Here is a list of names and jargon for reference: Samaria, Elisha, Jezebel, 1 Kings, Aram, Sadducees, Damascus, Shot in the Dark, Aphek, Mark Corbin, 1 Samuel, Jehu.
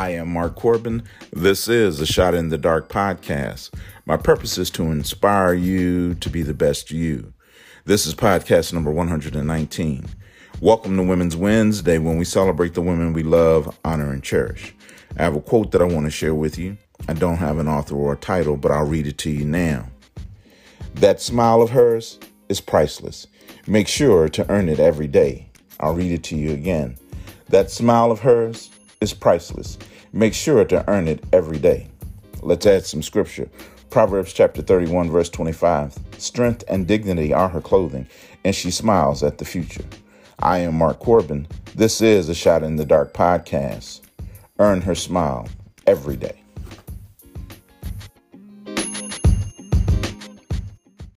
I am Mark Corbin. This is the Shot in the Dark podcast. My purpose is to inspire you to be the best you. This is podcast number 119. Welcome to Women's Wednesday, when we celebrate the women we love, honor, and cherish. I have a quote that I want to share with you. I don't have an author or a title, but I'll read it to you now. That smile of hers is priceless. Make sure to earn it every day. I'll read it to you again. That smile of hers is priceless. Make sure to earn it every day. Let's add some scripture. Proverbs chapter 31, verse 25. Strength and dignity are her clothing, and she smiles at the future. I am Mark Corbin. This is a Shot in the Dark podcast. Earn her smile every day.